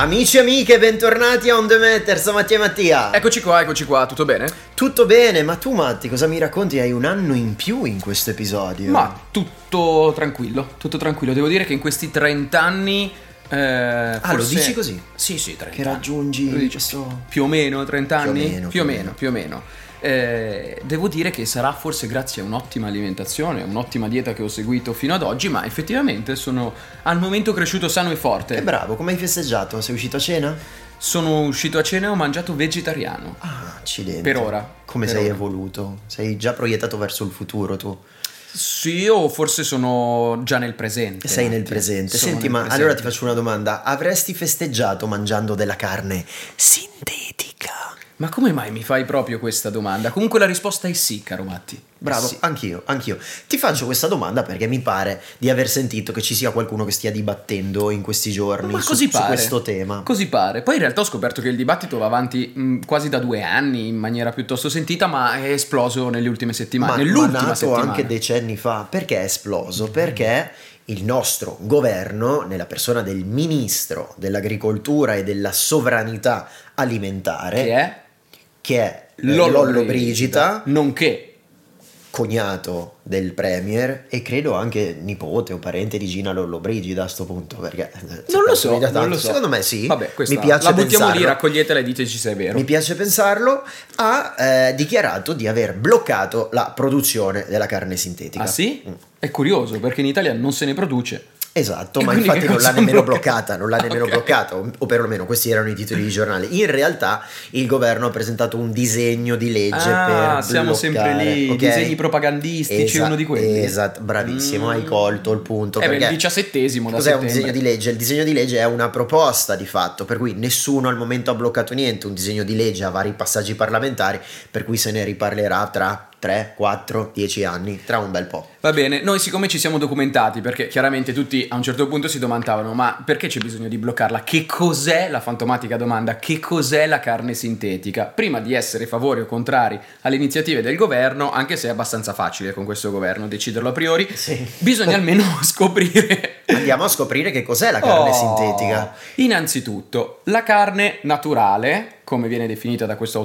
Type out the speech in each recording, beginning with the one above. Amici e amiche, bentornati a On The Matter, sono Mattia e Mattia. Eccoci qua, tutto bene? Tutto bene, ma tu Matti, cosa mi racconti? Hai un anno in più in questo episodio? Ma tutto tranquillo, devo dire che in questi 30 anni... forse... lo dici così? Sì, 30 che anni. Raggiungi questo... più o meno 30 anni? Più o meno. Devo dire che sarà forse grazie a un'ottima alimentazione, un'ottima dieta che ho seguito fino ad oggi, ma effettivamente sono al momento cresciuto sano e forte. E bravo, come hai festeggiato? Sei uscito a cena? Sono uscito a cena e ho mangiato vegetariano. Ah, accidenti. Per ora. Come sei evoluto? Sei già proiettato verso il futuro tu? Sì, o forse sono già nel presente. Sei nel presente. Senti, ma allora ti faccio una domanda. Avresti festeggiato mangiando della carne sintetica? Ma come mai mi fai proprio questa domanda? Comunque la risposta è sì, caro Matti. Bravo, sì. Anch'io. Ti faccio questa domanda perché mi pare di aver sentito che ci sia qualcuno che stia dibattendo in questi giorni su questo tema. Così pare. Poi in realtà ho scoperto che il dibattito va avanti quasi da 2 anni in maniera piuttosto sentita, ma è esploso nelle ultime settimane. Anche decenni fa. Perché è esploso? Perché... il nostro governo, nella persona del ministro dell'agricoltura e della sovranità alimentare, che è Lollobrigida, nonché cognato del premier e credo anche nipote o parente di Gina Lollobrigida a sto punto, perché non lo so. Secondo me sì. Vabbè, mi piace la buttiamo pensarlo. Lì, raccoglietela e diteci se è vero. Mi piace pensarlo. Ha dichiarato di aver bloccato la produzione della carne sintetica. Ah sì? È curioso perché in Italia non se ne produce. Esatto, ma infatti non l'ha nemmeno bloccata, o perlomeno questi erano i titoli di giornale. In realtà il governo ha presentato un disegno di legge per siamo bloccare, sempre lì, okay? Disegni propagandistici, uno di quelli. Esatto, bravissimo, hai colto il punto. Perché il 17° da cos'è settembre. Un disegno di legge? Il disegno di legge è una proposta di fatto, per cui nessuno al momento ha bloccato niente, un disegno di legge ha vari passaggi parlamentari, per cui se ne riparlerà tra... 3, 4, 10 anni, tra un bel po'. Va bene, noi siccome ci siamo documentati, perché chiaramente tutti a un certo punto si domandavano ma perché c'è bisogno di bloccarla? Che cos'è, la fantomatica domanda, che cos'è la carne sintetica? Prima di essere favori o contrari alle iniziative del governo, anche se è abbastanza facile con questo governo deciderlo a priori, sì. Bisogna almeno scoprire. Andiamo a scoprire che cos'è la carne sintetica. Innanzitutto, la carne naturale, come viene definita da questo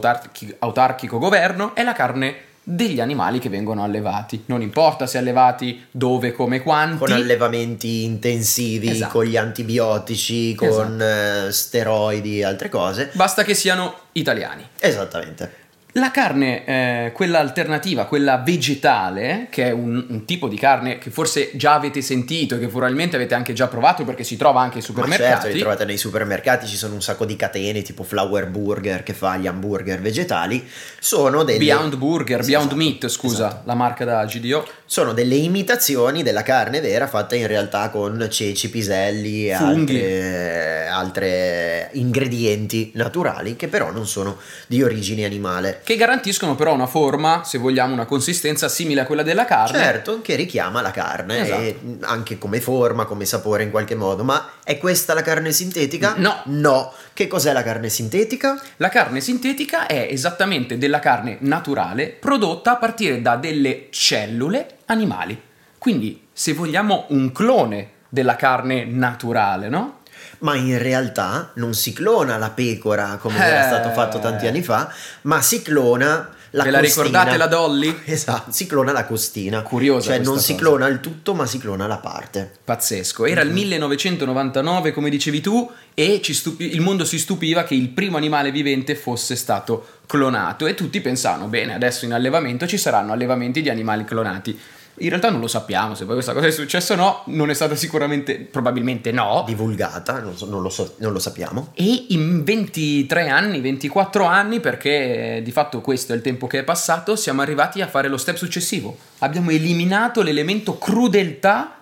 autarchico governo, è la carne degli animali che vengono allevati, non importa se allevati dove, come, quanti, con allevamenti intensivi, esatto. Con gli antibiotici, con esatto. Steroidi e altre cose, basta che siano italiani. Esattamente. La carne, quella alternativa, quella vegetale, che è un tipo di carne che forse già avete sentito e che probabilmente avete anche già provato perché si trova anche ai supermercati. Ma certo, li trovate nei supermercati, ci sono un sacco di catene tipo Flower Burger che fa gli hamburger vegetali, sono delle... Beyond Burger, sì, Beyond Meat, scusa, esatto. La marca da GDO. Sono delle imitazioni della carne vera fatta in realtà con ceci, piselli e altre ingredienti naturali che però non sono di origine animale. Che garantiscono però una forma, se vogliamo, una consistenza simile a quella della carne. Certo, che richiama la carne, esatto. E anche come forma, come sapore in qualche modo. Ma è questa la carne sintetica? No. Che cos'è la carne sintetica? La carne sintetica è esattamente della carne naturale prodotta a partire da delle cellule animali. Quindi, se vogliamo, un clone della carne naturale, no? Ma in realtà non si clona la pecora come era stato fatto tanti anni fa, ma si clona la costina. Ve la ricordate la Dolly? Esatto, si clona la costina. Curiosa. Cioè non si clona il tutto, ma si clona la parte. Pazzesco. Era il 1999, come dicevi tu, e il mondo si stupiva che il primo animale vivente fosse stato clonato. E tutti pensavano, bene, adesso in allevamento ci saranno allevamenti di animali clonati. In realtà non lo sappiamo se poi questa cosa è successa o no, non è stata sicuramente, probabilmente no, divulgata, non lo sappiamo. E in 23 anni, 24 anni, perché di fatto questo è il tempo che è passato, siamo arrivati a fare lo step successivo. Abbiamo eliminato l'elemento crudeltà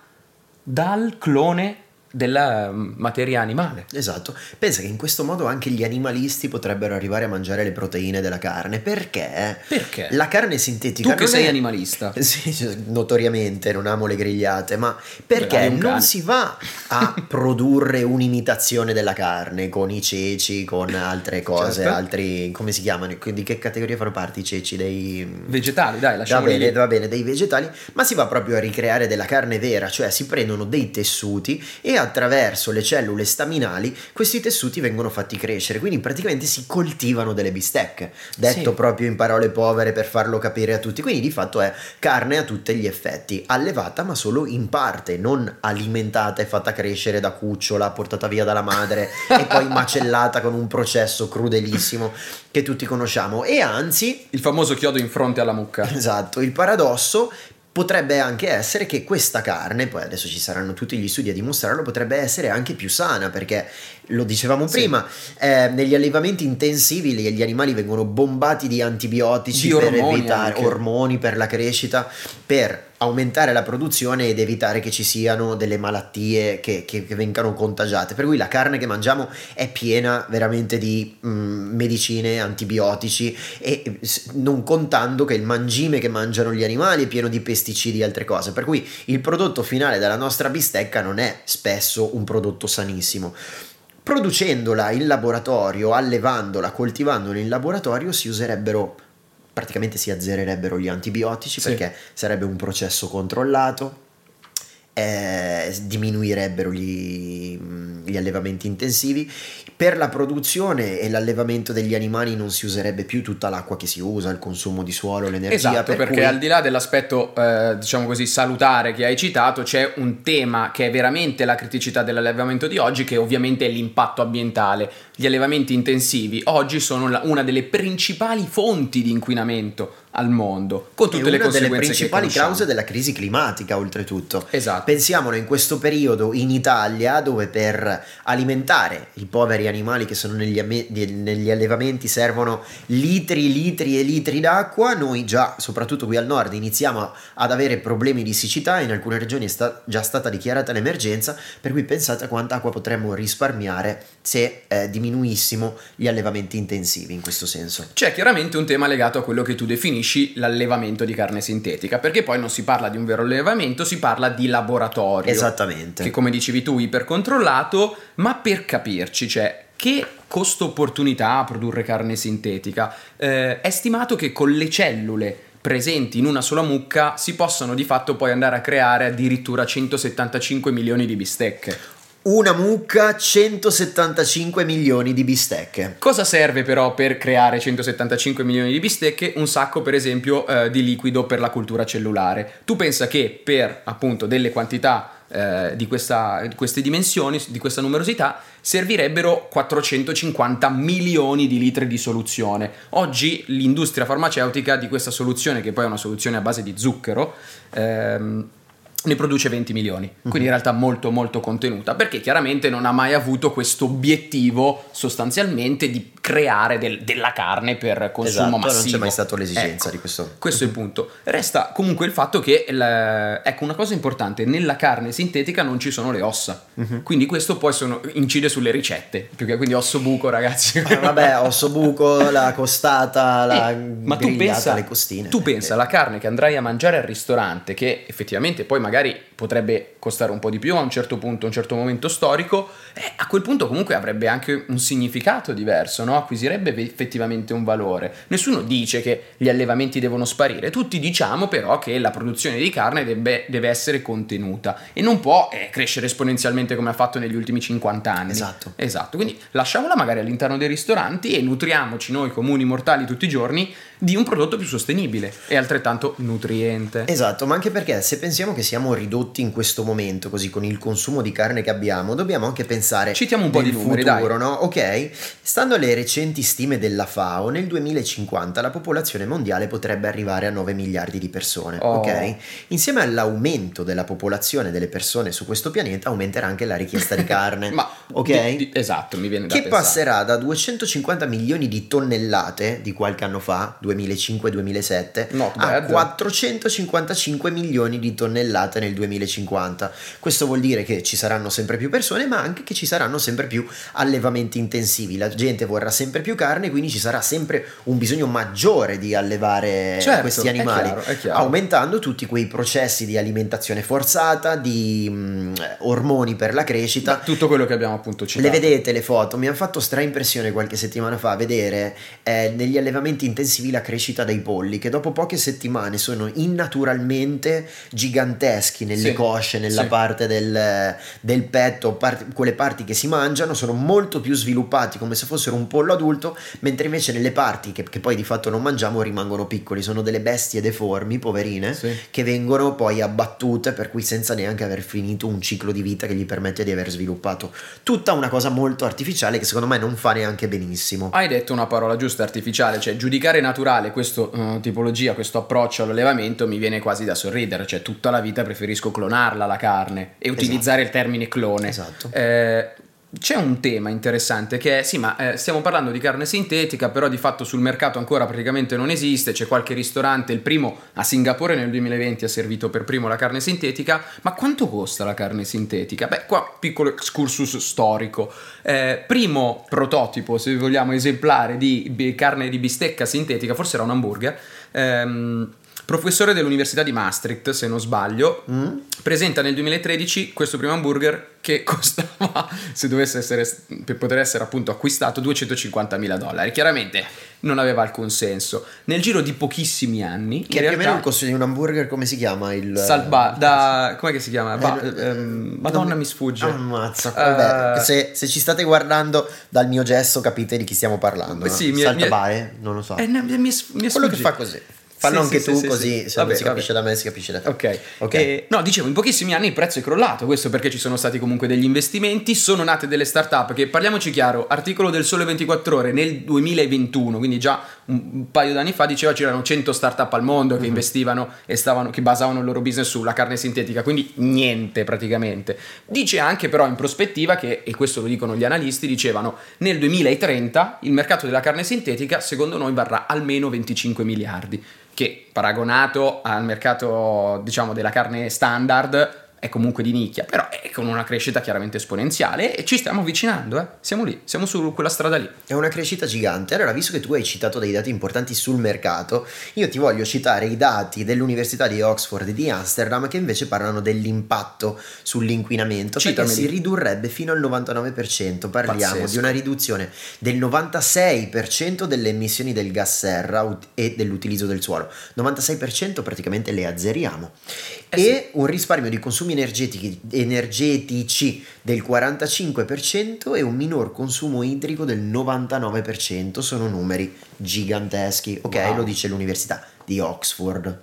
dal clone della materia animale. Esatto. Pensa che in questo modo anche gli animalisti potrebbero arrivare a mangiare le proteine della carne. Perché? La carne sintetica... Tu che sei animalista. Sì, notoriamente, non amo le grigliate, ma perché non si va a produrre un'imitazione della carne con i ceci, con altre cose, certo. Altri... come si chiamano? Di che categoria fanno parte i ceci? Dei... vegetali, dai, lasciamo lì. Va bene, dei vegetali, ma si va proprio a ricreare della carne vera, cioè si prendono dei tessuti e attraverso le cellule staminali questi tessuti vengono fatti crescere, quindi praticamente si coltivano delle bistecche, detto proprio in parole povere per farlo capire a tutti. Quindi di fatto è carne a tutti gli effetti, allevata ma solo in parte, non alimentata e fatta crescere da cucciola, portata via dalla madre e poi macellata con un processo crudelissimo che tutti conosciamo. E anzi, il famoso chiodo in fronte alla mucca. Esatto, il paradosso potrebbe anche essere che questa carne, poi adesso ci saranno tutti gli studi a dimostrarlo, potrebbe essere anche più sana, perché lo dicevamo prima, negli allevamenti intensivi gli animali vengono bombati di antibiotici, di per evitare ormoni per la crescita, per aumentare la produzione ed evitare che ci siano delle malattie che vengano contagiate, per cui la carne che mangiamo è piena veramente di medicine, antibiotici, e non contando che il mangime che mangiano gli animali è pieno di pesticidi e altre cose, per cui il prodotto finale della nostra bistecca non è spesso un prodotto sanissimo. Producendola in laboratorio, allevandola, coltivandola in laboratorio, si userebbero, praticamente si azzererebbero gli antibiotici, perché sarebbe un processo controllato, diminuirebbero gli allevamenti intensivi. Per la produzione e l'allevamento degli animali non si userebbe più tutta l'acqua che si usa, il consumo di suolo, l'energia. Esatto, perché al di là dell'aspetto diciamo così salutare che hai citato, c'è un tema che è veramente la criticità dell'allevamento di oggi, che ovviamente è l'impatto ambientale. Gli allevamenti intensivi oggi sono una delle principali fonti di inquinamento al mondo, con tutte le conseguenze che conosciamo. È una delle principali cause della crisi climatica, oltretutto. Esatto. Pensiamolo in questo periodo in Italia, dove per alimentare i poveri animali che sono negli allevamenti servono litri e litri d'acqua, noi già, soprattutto qui al nord, iniziamo ad avere problemi di siccità, in alcune regioni è già stata dichiarata l'emergenza, per cui pensate a quanta acqua potremmo risparmiare se diminuissimo gli allevamenti intensivi in questo senso. C'è chiaramente un tema legato a quello che tu definisci l'allevamento di carne sintetica, perché poi non si parla di un vero allevamento, si parla di laboratorio. Esattamente. Che, come dicevi tu, ipercontrollato. Ma per capirci, cioè, che costo-opportunità a produrre carne sintetica? È stimato che con le cellule presenti in una sola mucca si possano di fatto poi andare a creare addirittura 175 milioni di bistecche. Una mucca, 175 milioni di bistecche. Cosa serve però per creare 175 milioni di bistecche? Un sacco, per esempio, di liquido per la cultura cellulare. Tu pensa che per, appunto, delle quantità di queste dimensioni, di questa numerosità, servirebbero 450 milioni di litri di soluzione. Oggi l'industria farmaceutica di questa soluzione, che poi è una soluzione a base di zucchero, ne produce 20 milioni, quindi in realtà molto molto contenuta, perché chiaramente non ha mai avuto questo obiettivo sostanzialmente di creare della carne per consumo massivo. Non c'è mai stata l'esigenza di questo. Questo è il punto. Resta comunque il fatto che, una cosa importante, nella carne sintetica non ci sono le ossa, quindi questo poi incide sulle ricette, più che quindi osso buco, ragazzi. Vabbè, osso buco, la costata, ma tu pensa, le costine. Tu pensa alla carne che andrai a mangiare al ristorante, che effettivamente poi magari potrebbe costare un po' di più a un certo punto, a un certo momento storico, a quel punto comunque avrebbe anche un significato diverso, no? Acquisirebbe effettivamente un valore. Nessuno dice che gli allevamenti devono sparire, tutti diciamo però che la produzione di carne deve essere contenuta e non può crescere esponenzialmente come ha fatto negli ultimi 50 anni. Esatto, quindi lasciamola magari all'interno dei ristoranti e nutriamoci noi comuni mortali tutti i giorni di un prodotto più sostenibile e altrettanto nutriente. Esatto, ma anche perché se pensiamo che siamo ridotti in questo momento, così, con il consumo di carne che abbiamo, dobbiamo anche pensare, citiamo un po' di numeri, futuro, dai. No? Ok, stando alle recenti stime della FAO, nel 2050 la popolazione mondiale potrebbe arrivare a 9 miliardi di persone. Ok, insieme all'aumento della popolazione delle persone su questo pianeta aumenterà anche la richiesta di carne. Ma ok, esatto, mi viene da pensare che passerà da 250 milioni di tonnellate di qualche anno fa, 2005-2007, a 455 milioni di tonnellate nel 2050. Questo vuol dire che ci saranno sempre più persone, ma anche che ci saranno sempre più allevamenti intensivi. La gente vorrà sempre più carne, quindi ci sarà sempre un bisogno maggiore di allevare questi animali, è chiaro. Aumentando tutti quei processi di alimentazione forzata, di ormoni per la crescita. Beh, tutto quello che abbiamo appunto citato. Le vedete le foto? Mi hanno fatto straimpressione qualche settimana fa vedere negli allevamenti intensivi la crescita dei polli, che dopo poche settimane sono innaturalmente giganteschi nelle nelle cosce, nella parte del petto, quelle parti che si mangiano sono molto più sviluppati, come se fossero un pollo adulto, mentre invece nelle parti che poi di fatto non mangiamo rimangono piccoli, sono delle bestie deformi, poverine, che vengono poi abbattute, per cui senza neanche aver finito un ciclo di vita che gli permette di aver sviluppato. Tutta una cosa molto artificiale che secondo me non fa neanche benissimo. Hai detto una parola giusta, artificiale, cioè giudicare naturale questo tipologia, questo approccio all'allevamento mi viene quasi da sorridere, cioè tutta la vita preferisco clonarla la carne e utilizzare il termine clone. C'è un tema interessante che è, stiamo parlando di carne sintetica, però di fatto sul mercato ancora praticamente non esiste, c'è qualche ristorante, il primo a Singapore nel 2020 ha servito per primo la carne sintetica, ma quanto costa la carne sintetica? Beh, qua piccolo excursus storico, primo prototipo, se vogliamo, esemplare di carne di bistecca sintetica, forse era un hamburger, professore dell'università di Maastricht, se non sbaglio, presenta nel 2013 questo primo hamburger che costava, se dovesse essere, per poter essere appunto acquistato, $250,000. Chiaramente non aveva alcun senso. Nel giro di pochissimi anni, che in realtà, più o meno il costo di un hamburger, come si chiama? Il com'è che si chiama? Madonna, mi sfugge. Ammazza. Vabbè, se ci state guardando dal mio gesto capite di chi stiamo parlando. Saltabare, non lo so. Mi è quello che fa così. Fallo così, se non si capisce da me si capisce da te. Ok. No, dicevo, in pochissimi anni il prezzo è crollato, questo perché ci sono stati comunque degli investimenti, sono nate delle start-up che, parliamoci chiaro, articolo del Sole 24 Ore nel 2021, quindi già un paio d'anni fa, diceva c'erano 100 start-up al mondo che investivano e che basavano il loro business sulla carne sintetica, quindi niente praticamente. Dice anche però in prospettiva che, e questo lo dicono gli analisti, dicevano nel 2030 il mercato della carne sintetica secondo noi varrà almeno 25 miliardi. Che paragonato al mercato, diciamo, della carne standard è comunque di nicchia, però è con una crescita chiaramente esponenziale e ci stiamo avvicinando, siamo lì, siamo su quella strada lì. È una crescita gigante. Allora, visto che tu hai citato dei dati importanti sul mercato, io ti voglio citare i dati dell'Università di Oxford e di Amsterdam che invece parlano dell'impatto sull'inquinamento, perché si ridurrebbe fino al 99%, parliamo di una riduzione del 96% delle emissioni del gas serra e dell'utilizzo del suolo, 96% praticamente le azzeriamo, e un risparmio di consumi energetici del 45% e un minor consumo idrico del 99%. Sono numeri giganteschi, wow. Lo dice l'università di Oxford,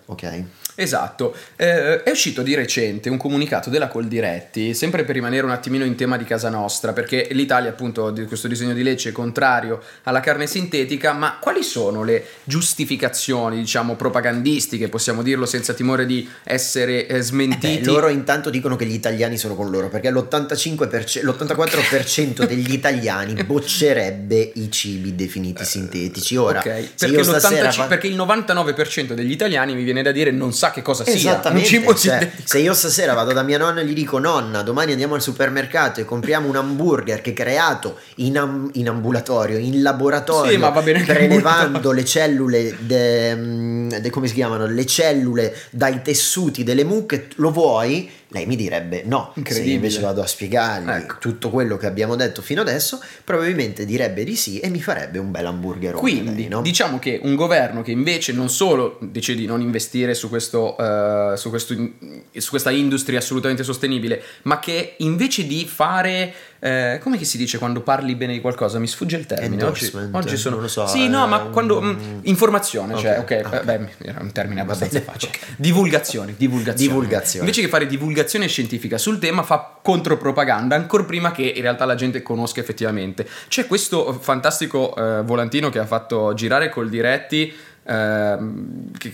esatto. È uscito di recente un comunicato della Coldiretti, sempre per rimanere un attimino in tema di casa nostra, perché l'Italia appunto di questo disegno di legge è contrario alla carne sintetica, ma quali sono le giustificazioni, diciamo, propagandistiche, possiamo dirlo senza timore di essere smentiti? Loro intanto dicono che gli italiani sono con loro, perché l'84% degli italiani boccerebbe i cibi definiti sintetici. Ora, perché il 99% degli italiani, mi viene da dire, non sa che cosa sia un cibo sintetico. Se io stasera vado da mia nonna e gli dico: nonna, domani andiamo al supermercato e compriamo un hamburger che è creato in ambulatorio, in laboratorio, ma va bene, prelevando le cellule come si chiamano? Le cellule dai tessuti delle mucche, lo vuoi? Lei mi direbbe no. Se io invece vado a spiegargli tutto quello che abbiamo detto fino adesso, probabilmente direbbe di sì e mi farebbe un bel hamburgerone. Quindi diciamo che un governo che invece non solo dice di non investire su questa industria assolutamente sostenibile, ma che invece di fare, come che si dice quando parli bene di qualcosa? Mi sfugge il termine. Oggi sono, non lo so. Sì, no, ma quando informazione, beh, era un termine abbastanza facile. Divulgazione. Invece che fare divulgazione scientifica sul tema, fa contropropaganda ancora prima che in realtà la gente conosca effettivamente. C'è questo fantastico volantino che ha fatto girare Coldiretti, che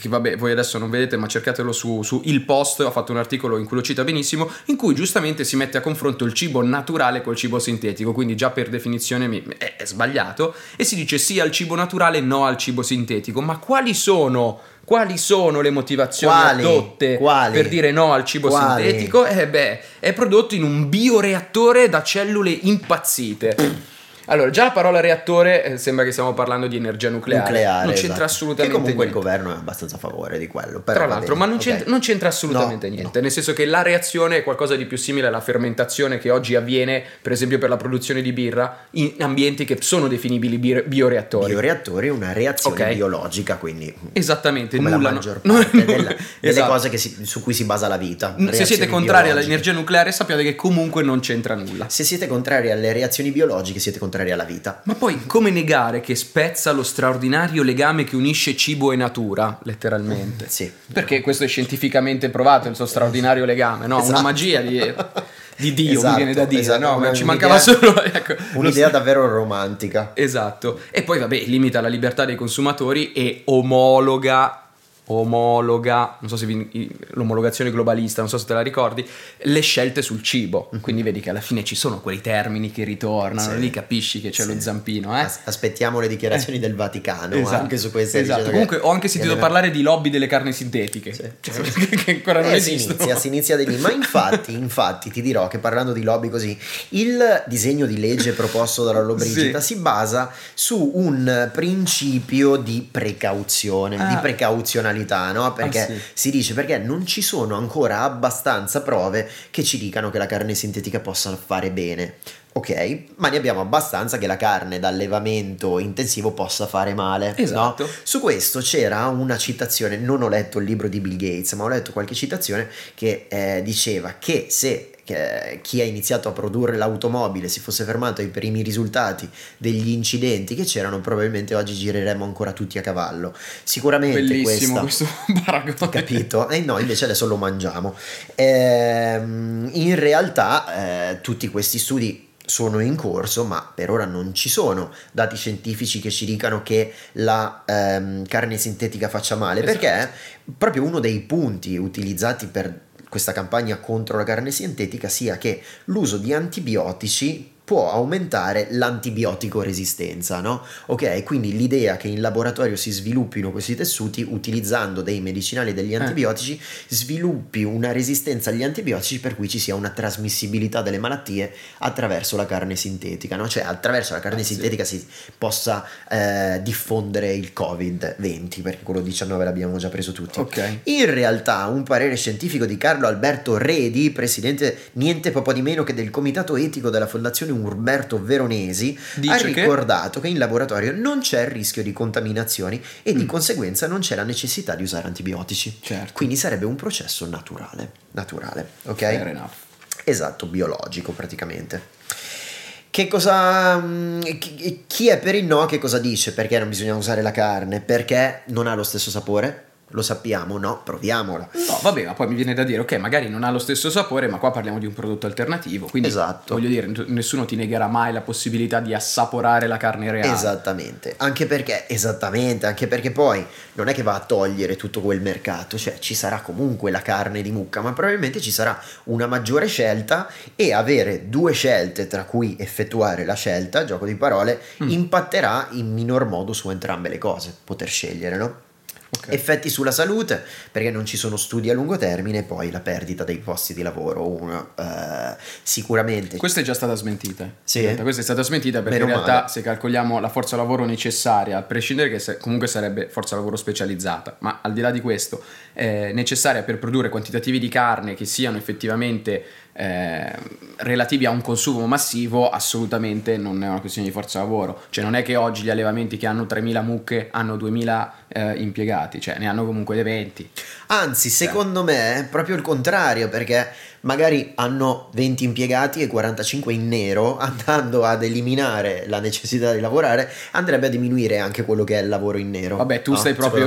vabbè, voi adesso non vedete, ma cercatelo su Il Post, ho fatto un articolo in cui lo cita benissimo, in cui giustamente si mette a confronto il cibo naturale col cibo sintetico, quindi già per definizione è sbagliato, e si dice sì al cibo naturale, no al cibo sintetico. Ma quali sono le motivazioni adotte per dire no al cibo sintetico? È prodotto in un bioreattore da cellule impazzite. Allora, già la parola reattore sembra che stiamo parlando di energia nucleare. Non c'entra, esatto, assolutamente niente. Che comunque niente. Il governo è abbastanza a favore di quello. Però tra l'altro, ma non, okay, non c'entra assolutamente niente. Nel senso che la reazione è qualcosa di più simile alla fermentazione che oggi avviene, per esempio, per la produzione di birra, in ambienti che sono definibili bioreattori. Bioreattori è una reazione, okay, biologica, quindi esattamente come nulla, la maggior parte delle esatto, cose che su cui si basa la vita. Se siete contrari all'energia nucleare, sappiate che comunque non c'entra nulla. Se siete contrari alle reazioni biologiche, siete contrari alla vita. Ma poi come negare che spezza lo straordinario legame che unisce cibo e natura, letteralmente? Sì. Perché questo è scientificamente provato, il suo straordinario legame, no? Esatto. Una magia di Dio, esatto, mi viene da dire, esatto, no, ma ci mancava solo, ecco, un'idea davvero romantica. Esatto. E poi vabbè, limita la libertà dei consumatori e omologa, non so se l'omologazione globalista, non so se te la ricordi, le scelte sul cibo. Quindi vedi che alla fine ci sono quei termini che ritornano, sì, lì capisci che c'è, sì, lo zampino, eh? Aspettiamo le dichiarazioni del Vaticano, esatto, anche su queste, esatto. Comunque ho anche sentito parlare di lobby delle carni sintetiche, sì, cioè, sì, che ancora non esistono. Si inizia da lì, ma infatti ti dirò che, parlando di lobby, così, il disegno di legge proposto dalla Lollobrigida, sì, si basa su un principio di precauzione, di precauzionalità, no? Perché si dice, perché non ci sono ancora abbastanza prove che ci dicano che la carne sintetica possa fare bene. Ok, ma ne abbiamo abbastanza che la carne d'allevamento intensivo possa fare male, esatto, no? Su questo c'era una citazione, non ho letto il libro di Bill Gates, ma ho letto qualche citazione che diceva che se chi ha iniziato a produrre l'automobile si fosse fermato ai primi risultati degli incidenti che c'erano, probabilmente oggi gireremo ancora tutti a cavallo. Sicuramente bellissimo questo paragone, capito? E noi invece adesso lo mangiamo. In realtà tutti questi studi sono in corso, ma per ora non ci sono dati scientifici che ci dicano che la carne sintetica faccia male, esatto, perché proprio uno dei punti utilizzati per questa campagna contro la carne sintetica sia che l'uso di antibiotici può aumentare l'antibiotico resistenza, no? Ok, quindi l'idea che in laboratorio si sviluppino questi tessuti utilizzando dei medicinali e degli antibiotici sviluppi una resistenza agli antibiotici, per cui ci sia una trasmissibilità delle malattie attraverso la carne sintetica, no? Cioè attraverso la carne sintetica si possa diffondere il Covid-20, perché quello 19 l'abbiamo già preso tutti. Okay. In realtà un parere scientifico di Carlo Alberto Redi, presidente niente poco di meno che del comitato etico della Fondazione Umberto Veronesi, dice, ha ricordato che in laboratorio non c'è il rischio di contaminazioni e di conseguenza non c'è la necessità di usare antibiotici, certo, quindi sarebbe un processo naturale, ok? Fair enough. Esatto, biologico praticamente. Che cosa, chi è per il no, che cosa dice? Perché non bisogna usare la carne? Perché non ha lo stesso sapore? Lo sappiamo, no? Proviamola. No, vabbè, ma poi mi viene da dire, ok, magari non ha lo stesso sapore, ma qua parliamo di un prodotto alternativo, quindi, esatto, voglio dire, nessuno ti negherà mai la possibilità di assaporare la carne reale. Esattamente, anche perché poi non è che va a togliere tutto quel mercato, cioè ci sarà comunque la carne di mucca, ma probabilmente ci sarà una maggiore scelta, e avere due scelte tra cui effettuare la scelta, gioco di parole, impatterà in minor modo su entrambe le cose, poter scegliere, no? Okay. Effetti sulla salute, perché non ci sono studi a lungo termine, poi la perdita dei posti di lavoro, sicuramente questa è già stata smentita, sì, questa è stata smentita, perché meno in realtà male. Se calcoliamo la forza lavoro necessaria, a prescindere che comunque sarebbe forza lavoro specializzata, ma al di là di questo necessaria per produrre quantitativi di carne che siano effettivamente relativi a un consumo massivo, assolutamente non è una questione di forza lavoro. Cioè non è che oggi gli allevamenti che hanno 3.000 mucche hanno 2.000 impiegati, cioè ne hanno comunque 20. Anzi, secondo me è proprio il contrario, perché magari hanno 20 impiegati e 45 in nero, andando ad eliminare la necessità di lavorare andrebbe a diminuire anche quello che è il lavoro in nero. Vabbè, tu stai proprio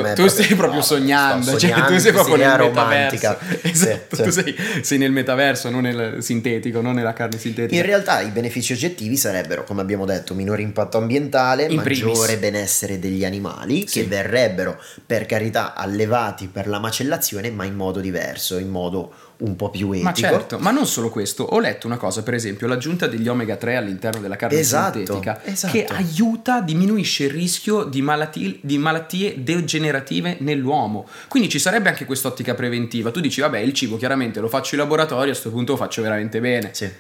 sognando, cioè tu sei proprio nel romantica. Metaverso, esatto, sì. Tu sei nel metaverso, non nel sintetico, non nella carne sintetica. In realtà i benefici oggettivi sarebbero, come abbiamo detto, minore impatto ambientale, maggiore benessere degli animali, sì, che verrebbero, per carità, allevati per la macellazione, ma in modo diverso, in modo un po' più etico. Ma certo, ma non solo questo, ho letto una cosa, per esempio, l'aggiunta degli omega 3 all'interno della carne, esatto, sintetica, esatto, che aiuta, diminuisce il rischio di malattie degenerative nell'uomo, quindi ci sarebbe anche quest'ottica preventiva. Tu dici, vabbè, il cibo chiaramente lo faccio in laboratorio, a sto punto lo faccio veramente bene, sì,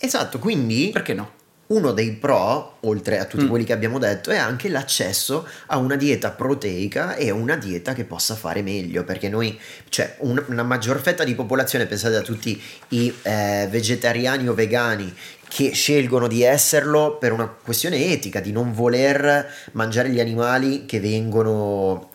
esatto, quindi perché no? Uno dei pro, oltre a tutti quelli che abbiamo detto, è anche l'accesso a una dieta proteica e una dieta che possa fare meglio, perché noi, cioè una maggior fetta di popolazione, pensate a tutti i vegetariani o vegani che scelgono di esserlo per una questione etica, di non voler mangiare gli animali che vengono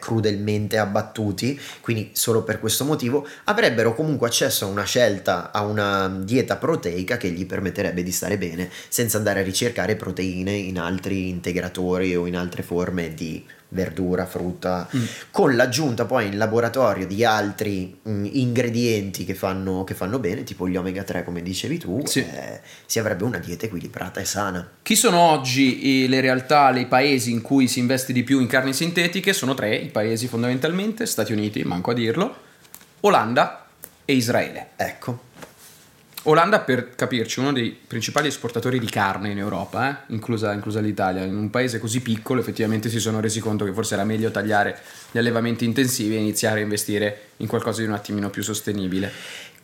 crudelmente abbattuti, quindi solo per questo motivo avrebbero comunque accesso a una scelta, a una dieta proteica che gli permetterebbe di stare bene senza andare a ricercare proteine in altri integratori o in altre forme di verdura, frutta, con l'aggiunta poi in laboratorio di altri ingredienti che fanno bene, tipo gli omega 3 come dicevi tu, sì. Si avrebbe una dieta equilibrata e sana. Chi sono oggi le realtà, i paesi in cui si investe di più in carni sintetiche? Sono tre i paesi fondamentalmente: Stati Uniti, manco a dirlo, Olanda e Israele. Ecco, Olanda, per capirci, uno dei principali esportatori di carne in Europa, inclusa l'Italia. In un paese così piccolo effettivamente si sono resi conto che forse era meglio tagliare gli allevamenti intensivi e iniziare a investire in qualcosa di un attimino più sostenibile.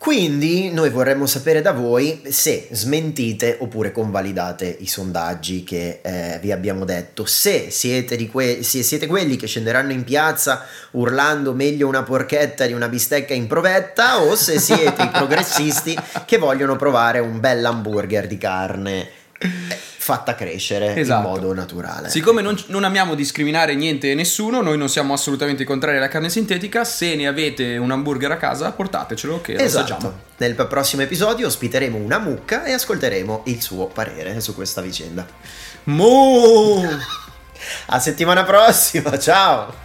Quindi noi vorremmo sapere da voi se smentite oppure convalidate i sondaggi che vi abbiamo detto, se siete, se siete quelli che scenderanno in piazza urlando meglio una porchetta di una bistecca in provetta, o se siete i progressisti che vogliono provare un bel hamburger di carne fatta crescere, esatto, in modo naturale. Siccome non amiamo discriminare niente e nessuno, noi non siamo assolutamente contrari alla carne sintetica. Se ne avete un hamburger a casa, portatecelo che lo assaggiamo. Nel prossimo episodio ospiteremo una mucca e ascolteremo il suo parere su questa vicenda. A settimana prossima, ciao!